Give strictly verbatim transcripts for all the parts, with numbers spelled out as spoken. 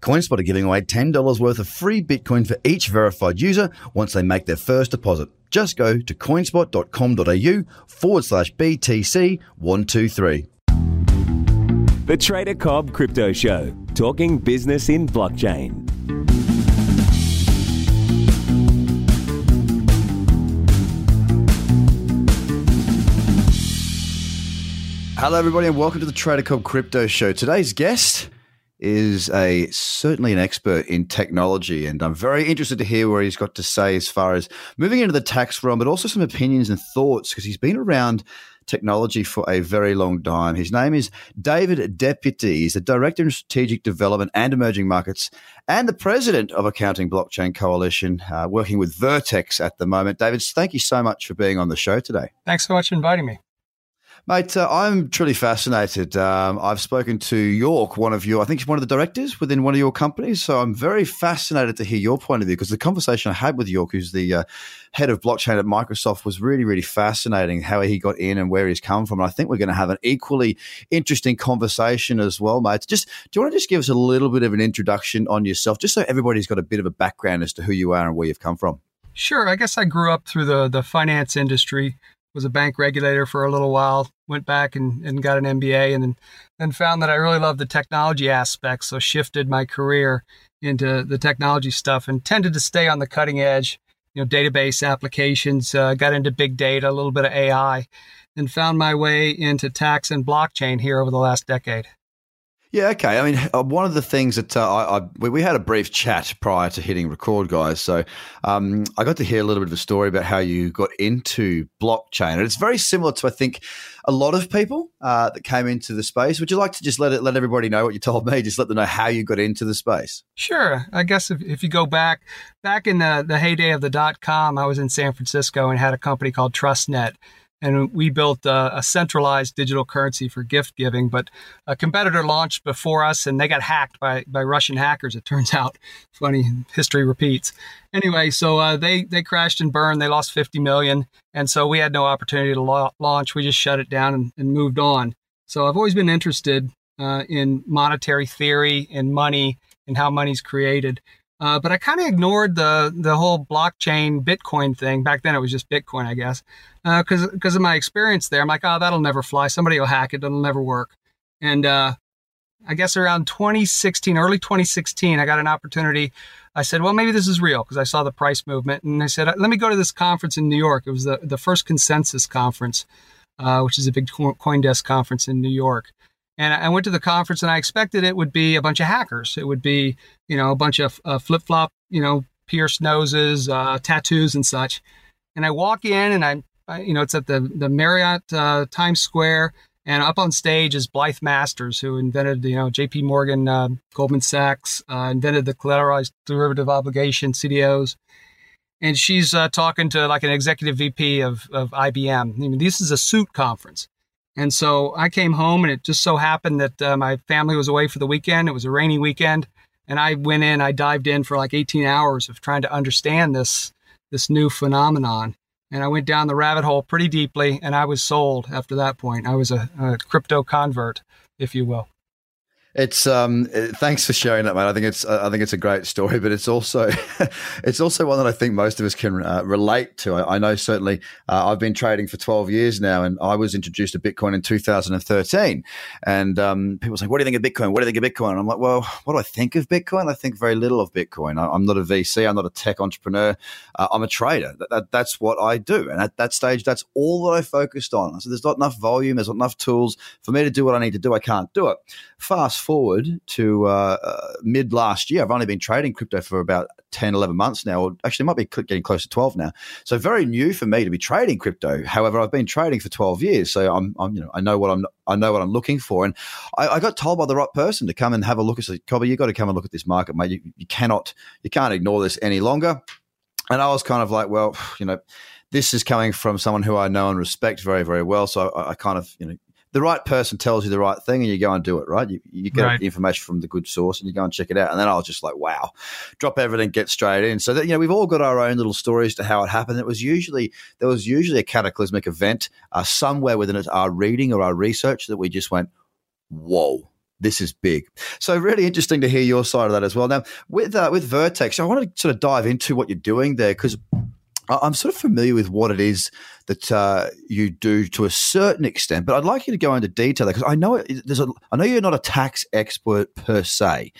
CoinSpot are giving away ten dollars worth of free Bitcoin for each verified user once they make their first deposit. Just go to coinspot dot com dot a u forward slash B T C one two three. The Trader Cobb Crypto Show, talking business in blockchain. Hello everybody and welcome to the Trader Cobb Crypto Show. Today's guest is a certainly an expert in technology, and I'm very interested to hear where he's got to say as far as moving into the tax realm, but also some opinions and thoughts, because he's been around technology for a very long time. His name is David Deputy. He's the Director of Strategic Development and Emerging Markets and the President of Accounting Blockchain Coalition, uh, working with Vertex at the moment. David, thank you so much for being on the show today. Thanks so much for inviting me. Mate, uh, I'm truly fascinated. Um, I've spoken to York, one of your, I think he's one of the directors within one of your companies. So I'm very fascinated to hear your point of view, because the conversation I had with York, who's the uh, head of blockchain at Microsoft, was really, really fascinating, how he got in and where he's come from. And I think we're going to have an equally interesting conversation as well, mate. Just, do you want to just give us a little bit of an introduction on yourself, just so everybody's got a bit of a background as to who you are and where you've come from? Sure. I guess I grew up through the the finance industry. Was a bank regulator for a little while, went back and, and got an M B A, and then and found that I really loved the technology aspect, so shifted my career into the technology stuff and tended to stay on the cutting edge, you know, database applications, uh, got into big data, a little bit of A I, and found my way into tax and blockchain here over the last decade. Yeah, okay. I mean, uh, one of the things that uh, I, I we, we had a brief chat prior to hitting record, guys. So um, I got to hear a little bit of a story about how you got into blockchain. And it's very similar to, I think, a lot of people uh, that came into the space. Would you like to just let it, let everybody know what you told me? Just let them know how you got into the space. Sure. I guess if, if you go back, back in the, the heyday of the dot-com, I was in San Francisco and had a company called TrustNet. And we built a, a centralized digital currency for gift giving, but a competitor launched before us and they got hacked by, by Russian hackers, it turns out. Funny, history repeats. Anyway, so uh, they, they crashed and burned. They lost fifty million dollars. And so we had no opportunity to lo- launch. We just shut it down and, and moved on. So I've always been interested uh, in monetary theory and money and how money's created. Uh, but I kind of ignored the the whole blockchain Bitcoin thing. Back then it was just Bitcoin, I guess, because uh, because of my experience there. I'm like, oh, that'll never fly. Somebody will hack it. It'll never work. And uh, I guess around twenty sixteen, early twenty sixteen, I got an opportunity. I said, well, maybe this is real, because I saw the price movement. And I said, let me go to this conference in New York. It was the, the first Consensus conference, uh, which is a big CoinDesk conference in New York. And I went to the conference and I expected it would be a bunch of hackers. It would be, you know, a bunch of uh, flip-flop, you know, pierced noses, uh, tattoos and such. And I walk in and I, I you know, it's at the, the Marriott uh, Times Square, and up on stage is Blythe Masters, who invented, you know, J P Morgan, uh, Goldman Sachs, uh, invented the collateralized derivative obligation, C D Os. And she's uh, talking to like an executive V P of, of I B M. I mean, this is a suit conference. And so I came home, and it just so happened that uh, my family was away for the weekend. It was a rainy weekend. And I went in, I dived in for like eighteen hours of trying to understand this, this new phenomenon. And I went down the rabbit hole pretty deeply, and I was sold after that point. I was a, a crypto convert, if you will. It's um. Thanks for sharing that, mate. I think it's I think it's a great story, but it's also it's also one that I think most of us can uh, relate to. I, I know certainly. Uh, I've been trading for twelve years now, and I was introduced to Bitcoin in two thousand thirteen. And um, people say, "What do you think of Bitcoin? What do you think of Bitcoin?" And I'm like, "Well, what do I think of Bitcoin? I think very little of Bitcoin. I, I'm not a V C. I'm not a tech entrepreneur. Uh, I'm a trader. That, that, that's what I do. And at that stage, that's all that I focused on. So there's not enough volume. There's not enough tools for me to do what I need to do. I can't do it. Fast forward to uh, uh, mid last year. I've only been trading crypto for about ten, eleven months now, or actually it might be getting close to twelve now. So very new for me to be trading crypto. However, I've been trading for twelve years. So I'm, I'm you know, I know what I'm, I know what I'm looking for. And I, I got told by the right person to come and have a look. I said, Cobby, you got to come and look at this market, mate. You, you cannot, you can't ignore this any longer. And I was kind of like, well, you know, this is coming from someone who I know and respect very, very well. So I, I kind of, you know, the right person tells you the right thing and you go and do it, right? You, you get right. the information from the good source and you go and check it out. And then I was just like, wow, drop everything, get straight in. So that, you know, we've all got our own little stories to how it happened. It was usually, there was usually a cataclysmic event uh, somewhere within our reading or our research that we just went, whoa. This is big. So really interesting to hear your side of that as well. Now, with uh, with Vertex, I want to sort of dive into what you're doing there because I'm sort of familiar with what it is that uh, you do to a certain extent, but I'd like you to go into detail there because I know it, there's a, I know you're not a tax expert per se,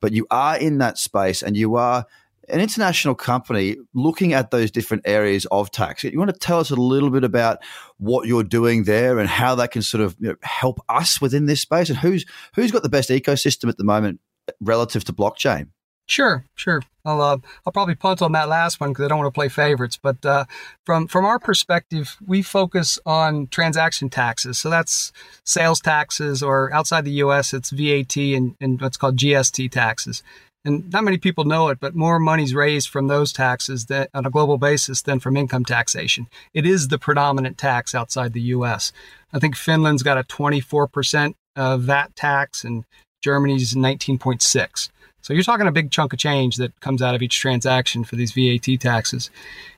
but you are in that space and you are an international company looking at those different areas of tax. You want to tell us a little bit about what you're doing there and how that can sort of, you know, help us within this space and who's who's got the best ecosystem at the moment relative to blockchain? Sure, sure. I'll uh, I'll probably punt on that last one because I don't want to play favorites. But uh, from from our perspective, we focus on transaction taxes. So that's sales taxes, or outside the U S, it's V A T and, and what's called G S T taxes. And not many people know it, but more money's raised from those taxes that, on a global basis than from income taxation. It is the predominant tax outside the U S. I think Finland's got a twenty-four percent uh, V A T tax and Germany's nineteen point six. So you're talking a big chunk of change that comes out of each transaction for these V A T taxes.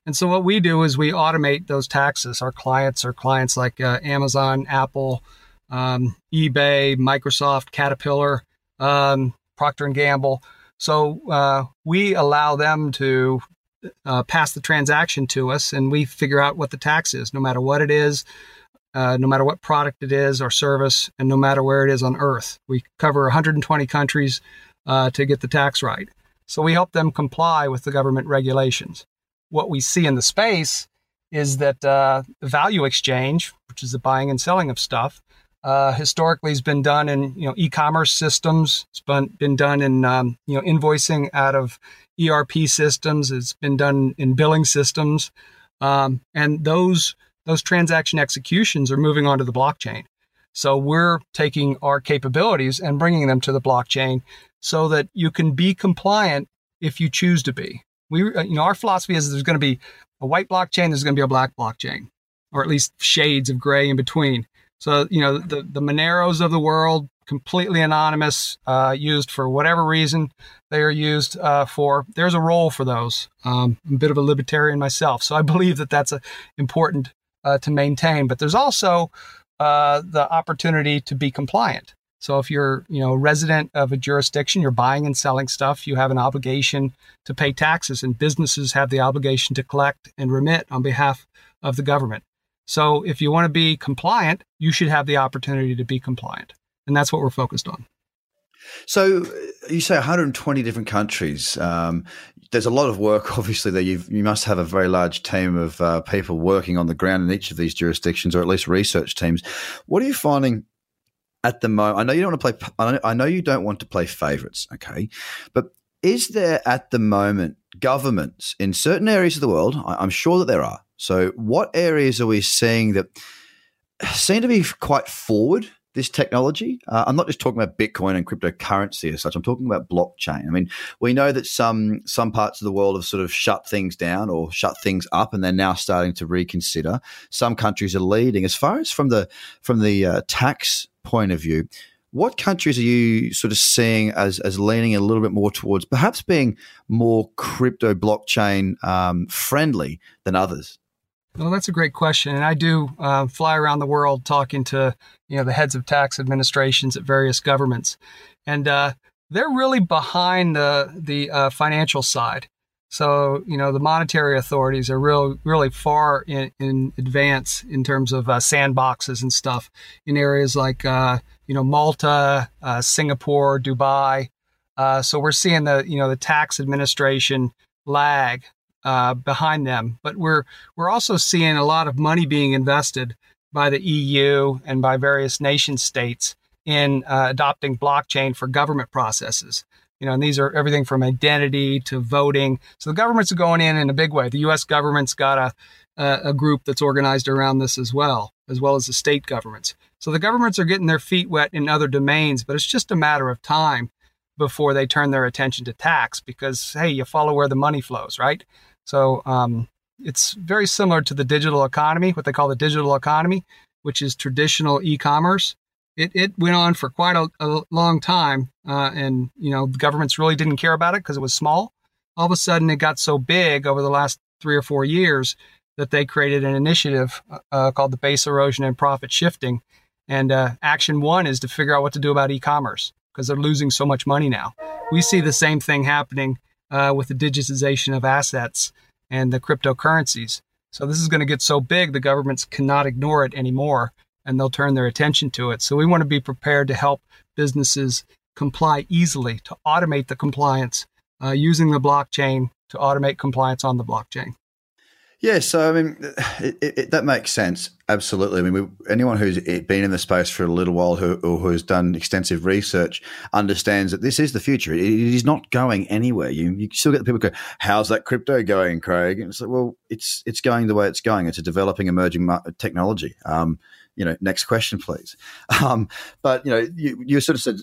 And so what we do is we automate those taxes. Our clients are clients like uh, Amazon, Apple, um, eBay, Microsoft, Caterpillar, um, Procter and Gamble. So uh, we allow them to uh, pass the transaction to us, and we figure out what the tax is, no matter what it is, uh, no matter what product it is or service, and no matter where it is on Earth. We cover one hundred twenty countries uh, to get the tax right. So we help them comply with the government regulations. What we see in the space is that uh, value exchange, which is the buying and selling of stuff, Uh, historically has been done in, you know, e-commerce systems. It's been, been done in, um, you know, invoicing out of E R P systems. It's been done in billing systems. Um, and those, those transaction executions are moving onto the blockchain. So we're taking our capabilities and bringing them to the blockchain so that you can be compliant if you choose to be. We, you know, our philosophy is there's going to be a white blockchain, there's going to be a black blockchain, or at least shades of gray in between. So, you know, the, the Moneros of the world, completely anonymous, uh, used for whatever reason they are used uh, for. There's a role for those. Um, I'm a bit of a libertarian myself, so I believe that that's a, important uh, to maintain. But there's also uh, the opportunity to be compliant. So if you're, you know, a resident of a jurisdiction, you're buying and selling stuff, you have an obligation to pay taxes, and businesses have the obligation to collect and remit on behalf of the government. So if you want to be compliant, you should have the opportunity to be compliant. And that's what we're focused on. So you say one hundred twenty different countries. Um, there's a lot of work, obviously, that you've, you must have a very large team of uh, people working on the ground in each of these jurisdictions, or at least research teams. What are you finding at the moment? I know you don't want to play, I know you don't want to play favorites, okay? But is there at the moment governments in certain areas of the world? I, I'm sure that there are. So what areas are we seeing that seem to be quite forward, this technology? Uh, I'm not just talking about Bitcoin and cryptocurrency as such. I'm talking about blockchain. I mean, we know that some some parts of the world have sort of shut things down or shut things up, and they're now starting to reconsider. Some countries are leading. As far as from the, from the uh, tax point of view, what countries are you sort of seeing as, as leaning a little bit more towards perhaps being more crypto blockchain um, friendly than others? Well, that's a great question. And I do uh, fly around the world talking to, you know, the heads of tax administrations at various governments. And uh, they're really behind the, the uh, financial side. So, you know, the monetary authorities are real, really far in, in advance in terms of uh, sandboxes and stuff in areas like, uh, you know, Malta, uh, Singapore, Dubai. Uh, so we're seeing the, you know, the tax administration lag uh, behind them. But we're we're also seeing a lot of money being invested by the E U and by various nation states in uh, adopting blockchain for government processes. You know, and these are everything from identity to voting. So the governments are going in in a big way. The U S government's got a a group that's organized around this as well, as well as the state governments. So the governments are getting their feet wet in other domains, but it's just a matter of time before they turn their attention to tax because, hey, you follow where the money flows, right? So um, it's very similar to the digital economy, what they call the digital economy. which is traditional e-commerce. It it went on for quite a, a long time, uh, and you know the governments really didn't care about it because it was small. All of a sudden, it got so big over the last three or four years that they created an initiative uh, called the Base Erosion and Profit Shifting. And uh, action one is to figure out what to do about e-commerce because they're losing so much money now. We see the same thing happening uh, with the digitization of assets and the cryptocurrencies. So this is going to get so big, the governments cannot ignore it anymore, and they'll turn their attention to it. So we want to be prepared to help businesses comply easily, to automate the compliance uh, using the blockchain to automate compliance on the blockchain. Yeah, so I mean, it, it, that makes sense. Absolutely. I mean, we, anyone who's been in the space for a little while who, or who's done extensive research understands that this is the future. It, it is not going anywhere. You you still get the people go, "How's that crypto going, Craig?" And it's like, well, it's it's going the way it's going. It's a developing, emerging technology. Um, you know, next question, please. Um, but you know, you, you sort of said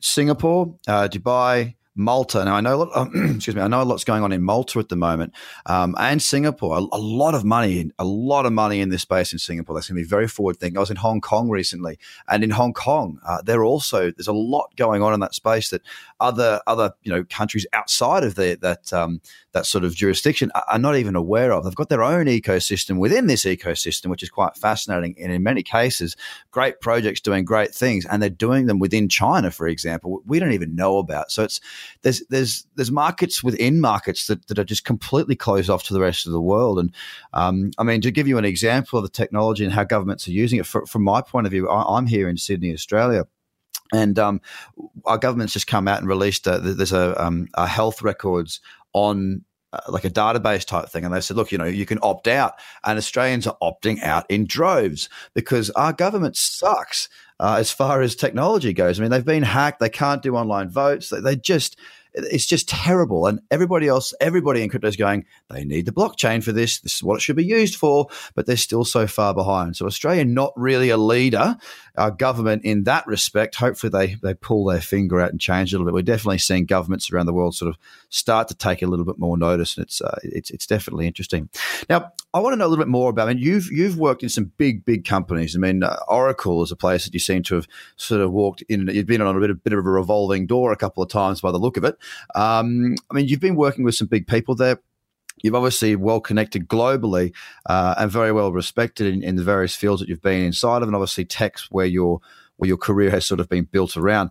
Singapore, uh, Dubai, Malta. Now I know a lot, um, excuse me, I know a lot's going on in Malta at the moment, um, and Singapore. A, a lot of money, a lot of money in this space in Singapore. That's going to be very forward thinking. I was in Hong Kong recently, and in Hong Kong, uh, there also there's a lot going on in that space that other other you know countries outside of the, that um, that sort of jurisdiction are, are not even aware of. They've got their own ecosystem within this ecosystem, which is quite fascinating. And in many cases, great projects doing great things, and they're doing them within China, for example. We don't even know about. So it's There's there's there's markets within markets that, that are just completely closed off to the rest of the world. And um, I mean, to give you an example of the technology and how governments are using it, for, from my point of view, I, I'm here in Sydney, Australia. And um, our government's just come out and released a, there's a, um, a health records on uh, like a database type thing. And they said, look, you know, you can opt out. And Australians are opting out in droves because our government sucks. Uh, as far as technology goes, I mean, they've been hacked. They can't do online votes. They, they just, it's just terrible. And everybody else, everybody in crypto is going, they need the blockchain for this. This is what it should be used for. But they're still so far behind. So Australia, not really a leader, our government in that respect. Hopefully they, they pull their finger out and change it a little bit. We're definitely seeing governments around the world sort of start to take a little bit more notice. And it's, uh, it's, it's definitely interesting. Now, I want to know a little bit more about, I mean, you've, you've worked in some big, big companies. I mean, uh, Oracle is a place that you seem to have sort of walked in. You've been on a bit of, bit of a revolving door a couple of times by the look of it. Um, I mean, you've been working with some big people there. You've obviously well connected globally uh, and very well respected in, in the various fields that you've been inside of, and obviously tech's where your, where your career has sort of been built around.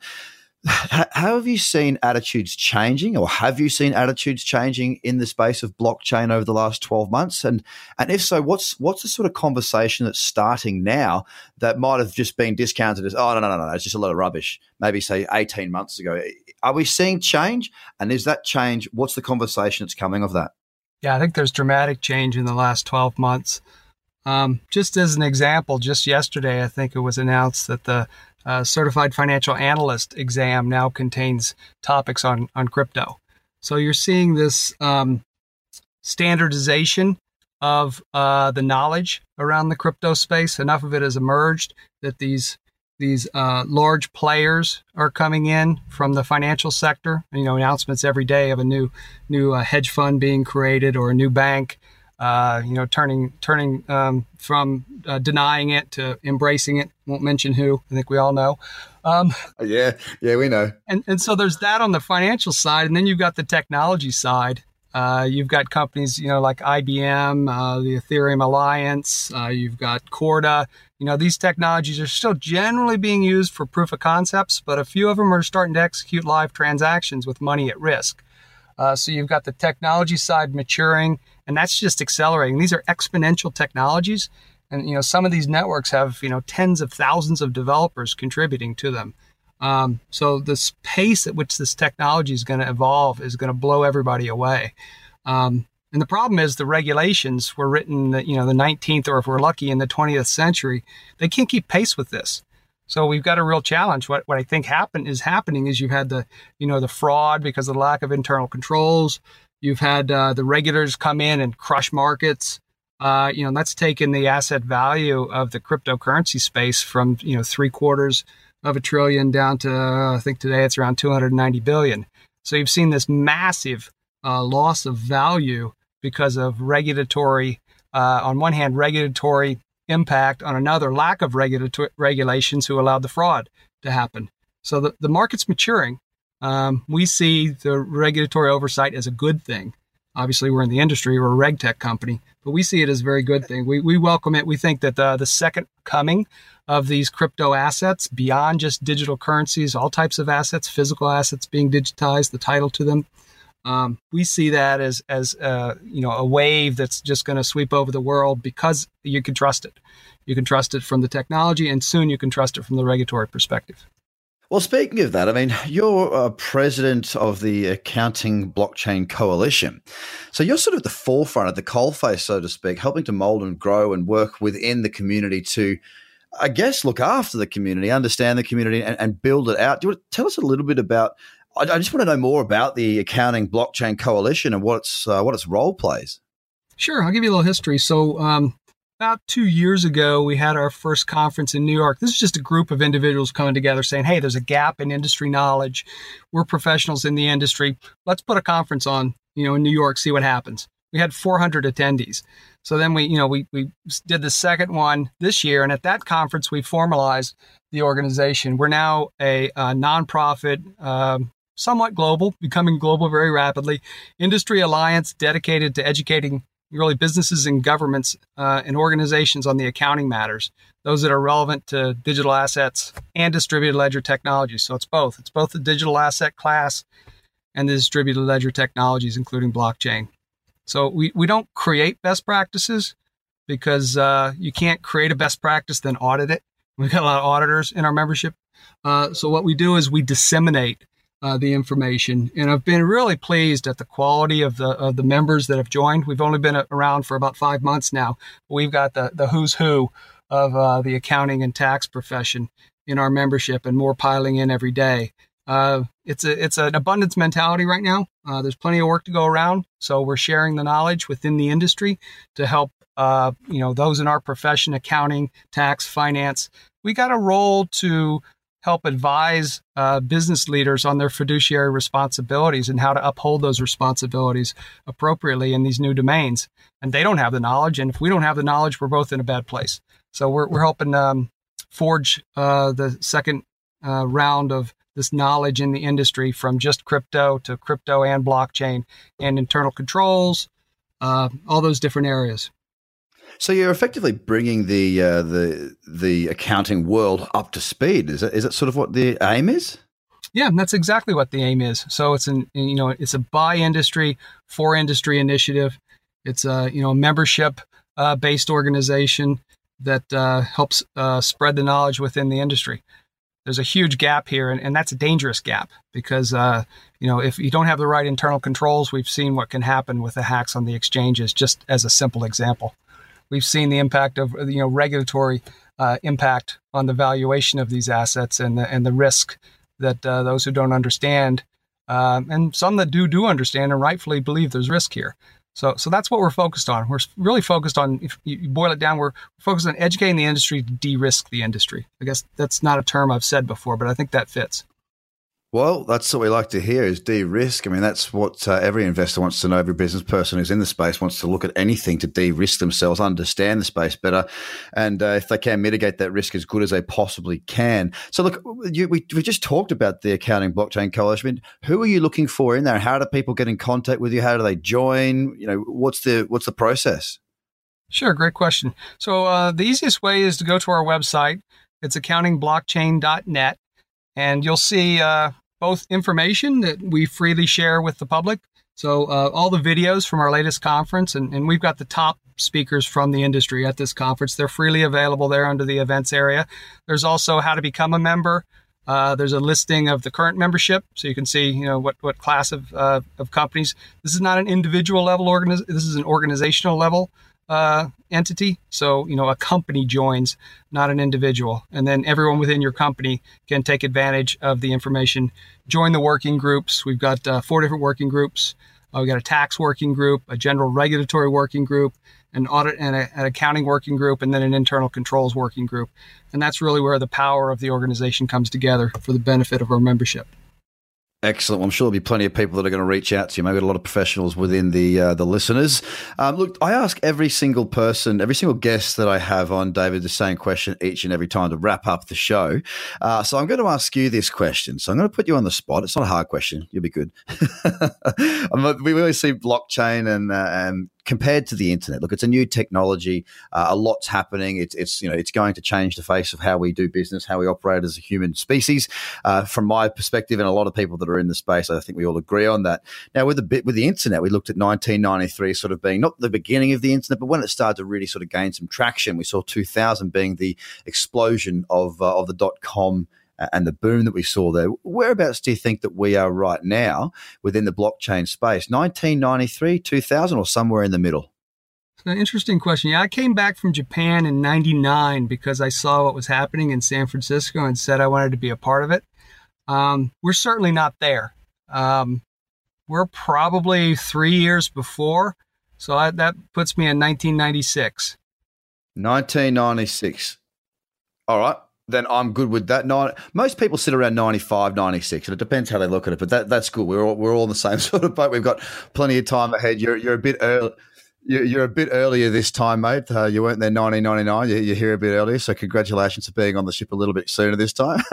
How have you seen attitudes changing, or have you seen attitudes changing in the space of blockchain over the last twelve months? And and if so, what's what's the sort of conversation that's starting now that might have just been discounted as, oh, no, no, no, no, it's just a lot of rubbish, maybe say eighteen months ago? Are we seeing change? And is that change, what's the conversation that's coming of that? Yeah, I think there's dramatic change in the last twelve months. Um, just as an example, just yesterday, I think it was announced that the Uh, certified financial analyst exam now contains topics on, on crypto. So you're seeing this um, standardization of uh, the knowledge around the crypto space. Enough of it has emerged that these these uh, large players are coming in from the financial sector. You know, announcements every day of a new new uh, hedge fund being created or a new bank. Uh, you know, turning turning um, from uh, denying it to embracing it. Won't mention who. I think we all know. Um, yeah, yeah, we know. And and so there's that on the financial side, and then you've got the technology side. Uh, you've got companies, you know, like I B M, uh, the Ethereum Alliance. Uh, you've got Corda. You know, these technologies are still generally being used for proof of concepts, but a few of them are starting to execute live transactions with money at risk. Uh, so you've got the technology side maturing, and that's just accelerating. These are exponential technologies. And, you know, some of these networks have, you know, tens of thousands of developers contributing to them. Um, so the pace at which this technology is going to evolve is going to blow everybody away. Um, and the problem is the regulations were written, that, you know, the nineteenth, or if we're lucky in the twentieth century, they can't keep pace with this. So we've got a real challenge. What what I think happen is happening is you've had the, you know, the fraud because of the lack of internal controls. You've had uh, the regulators come in and crush markets. Uh, you know, that's taken the asset value of the cryptocurrency space from, you know, three quarters of a trillion down to, uh, I think today it's around two hundred ninety billion. So you've seen this massive uh, loss of value because of regulatory, uh, on one hand, regulatory impact on another lack of regula- regulations who allowed the fraud to happen. So the, the market's maturing. Um, we see the regulatory oversight as a good thing. Obviously, we're in the industry, we're a reg tech company, but we see it as a very good thing. We, we welcome it. We think that the, the second coming of these crypto assets, beyond just digital currencies, all types of assets, physical assets being digitized, the title to them, um, we see that as as uh, you know, a wave that's just going to sweep over the world because you can trust it. You can trust it from the technology, and soon you can trust it from the regulatory perspective. Well, speaking of that, I mean, you're uh, president of the Accounting Blockchain Coalition. So you're sort of the forefront of the coalface, so to speak, helping to mold and grow and work within the community to, I guess, look after the community, understand the community, and, and build it out. Do you want to tell us a little bit about, I, I just want to know more about the Accounting Blockchain Coalition and what its, uh, what its role plays. Sure. I'll give you a little history. So, um, About two years ago, we had our first conference in New York. This is just a group of individuals coming together saying, hey, there's a gap in industry knowledge. We're professionals in the industry. Let's put a conference on, you know, in New York, see what happens. We had four hundred attendees. So then we, you know, we, we did the second one this year. And at that conference, we formalized the organization. We're now a, a nonprofit, um, somewhat global, becoming global very rapidly, industry alliance dedicated to educating really businesses and governments uh, and organizations on the accounting matters, those that are relevant to digital assets and distributed ledger technology. So it's both. It's both the digital asset class and the distributed ledger technologies, including blockchain. So we, we don't create best practices because uh, you can't create a best practice, then audit it. We've got a lot of auditors in our membership. Uh, so what we do is we disseminate Uh, the information. And I've been really pleased at the quality of the of the members that have joined. We've only been around for about five months now. We've got the, the who's who of uh, the accounting and tax profession in our membership, and more piling in every day. Uh, it's a, it's an abundance mentality right now. Uh, there's plenty of work to go around. So we're sharing the knowledge within the industry to help uh, you know, those in our profession, accounting, tax, finance. We got a role to help advise uh, business leaders on their fiduciary responsibilities and how to uphold those responsibilities appropriately in these new domains. And they don't have the knowledge. And if we don't have the knowledge, we're both in a bad place. So we're we're helping um, forge uh, the second uh, round of this knowledge in the industry, from just crypto to crypto and blockchain and internal controls, uh, all those different areas. So you're effectively bringing the uh, the the accounting world up to speed. Is that, is that sort of what the aim is? Yeah, that's exactly what the aim is. So it's an you know it's a by industry for industry initiative. It's a you know membership uh, based organization that uh, helps uh, spread the knowledge within the industry. There's a huge gap here, and, and that's a dangerous gap because uh, you know if you don't have the right internal controls, we've seen what can happen with the hacks on the exchanges. Just as a simple example. We've seen the impact of you know regulatory uh, impact on the valuation of these assets and the, and the risk that uh, those who don't understand um, and some that do do understand and rightfully believe there's risk here. So so that's what we're focused on. We're really focused on, if you boil it down, we're focused on educating the industry to de-risk the industry. I guess that's not a term I've said before, but I think that fits. Well, that's what we like to hear, is de-risk. I mean, that's what uh, every investor wants to know. Every business person who's in the space wants to look at anything to de-risk themselves, understand the space better, and uh, if they can, mitigate that risk as good as they possibly can. So, look, you, we, we just talked about the Accounting Blockchain Coalition. I mean, who are you looking for in there? How do people get in contact with you? How do they join? You know, what's the what's the process? Sure, great question. So uh, the easiest way is to go to our website. It's accounting blockchain dot net. And you'll see uh, both information that we freely share with the public. So uh, all the videos from our latest conference, and, and we've got the top speakers from the industry at this conference. They're freely available there under the events area. There's also how to become a member. Uh, there's a listing of the current membership, so you can see you know what what class of uh, of companies. This is not an individual level organiz. This is an organizational level uh, entity. So, you know, a company joins, not an individual. And then everyone within your company can take advantage of the information, join the working groups. We've got uh, four different working groups. Uh, we've got a tax working group, a general regulatory working group, an audit and a, an accounting working group, and then an internal controls working group. And that's really where the power of the organization comes together for the benefit of our membership. Excellent. Well, I'm sure there'll be plenty of people that are going to reach out to you. Maybe a lot of professionals within the uh, the listeners. Um, look, I ask every single person, every single guest that I have on, David, the same question each and every time to wrap up the show. Uh, so I'm going to ask you this question. So I'm going to put you on the spot. It's not a hard question. You'll be good. We always see blockchain and uh, and. compared to the internet. Look, it's a new technology. Uh, a lot's happening. It's, it's, you know, it's going to change the face of how we do business, how we operate as a human species. Uh, from my perspective, and a lot of people that are in the space, I think we all agree on that. Now, with the bit with the internet, we looked at nineteen ninety-three sort of being not the beginning of the internet, but when it started to really sort of gain some traction, we saw two thousand being the explosion of uh, of the dot com. And the boom that we saw there. Whereabouts do you think that we are right now within the blockchain space? nineteen ninety-three, two thousand, or somewhere in the middle? It's an interesting question. Yeah, I came back from Japan in ninety-nine because I saw what was happening in San Francisco and said I wanted to be a part of it. Um, we're certainly not there. Um, we're probably three years before. So I, that puts me in nineteen ninety-six. nineteen ninety-six. All right. Then I'm good with that. No, most people sit around ninety-five, ninety-six, and it depends how they look at it. But that that's good. We're all, we're all in the same sort of boat. We've got plenty of time ahead. You're you're a bit early. You're, you're a bit earlier this time, mate. Uh, you weren't there nineteen ninety-nine. You, you're here a bit earlier, so congratulations for being on the ship a little bit sooner this time.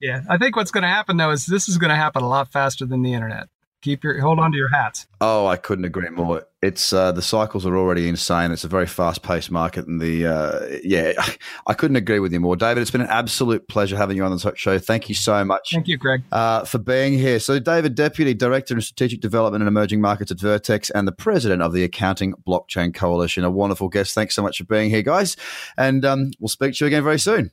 Yeah, I think what's going to happen though is this is going to happen a lot faster than the internet. Keep your hold on to your hats. Oh, I couldn't agree more. It's uh, the cycles are already insane. It's a very fast-paced market, and the uh, yeah, I couldn't agree with you more, David. It's been an absolute pleasure having you on the show. Thank you so much. Thank you, Greg, uh, for being here. So, David Deputy, Director of Strategic Development and Emerging Markets at Vertex, and the President of the Accounting Blockchain Coalition. A wonderful guest. Thanks so much for being here, guys, and um, we'll speak to you again very soon.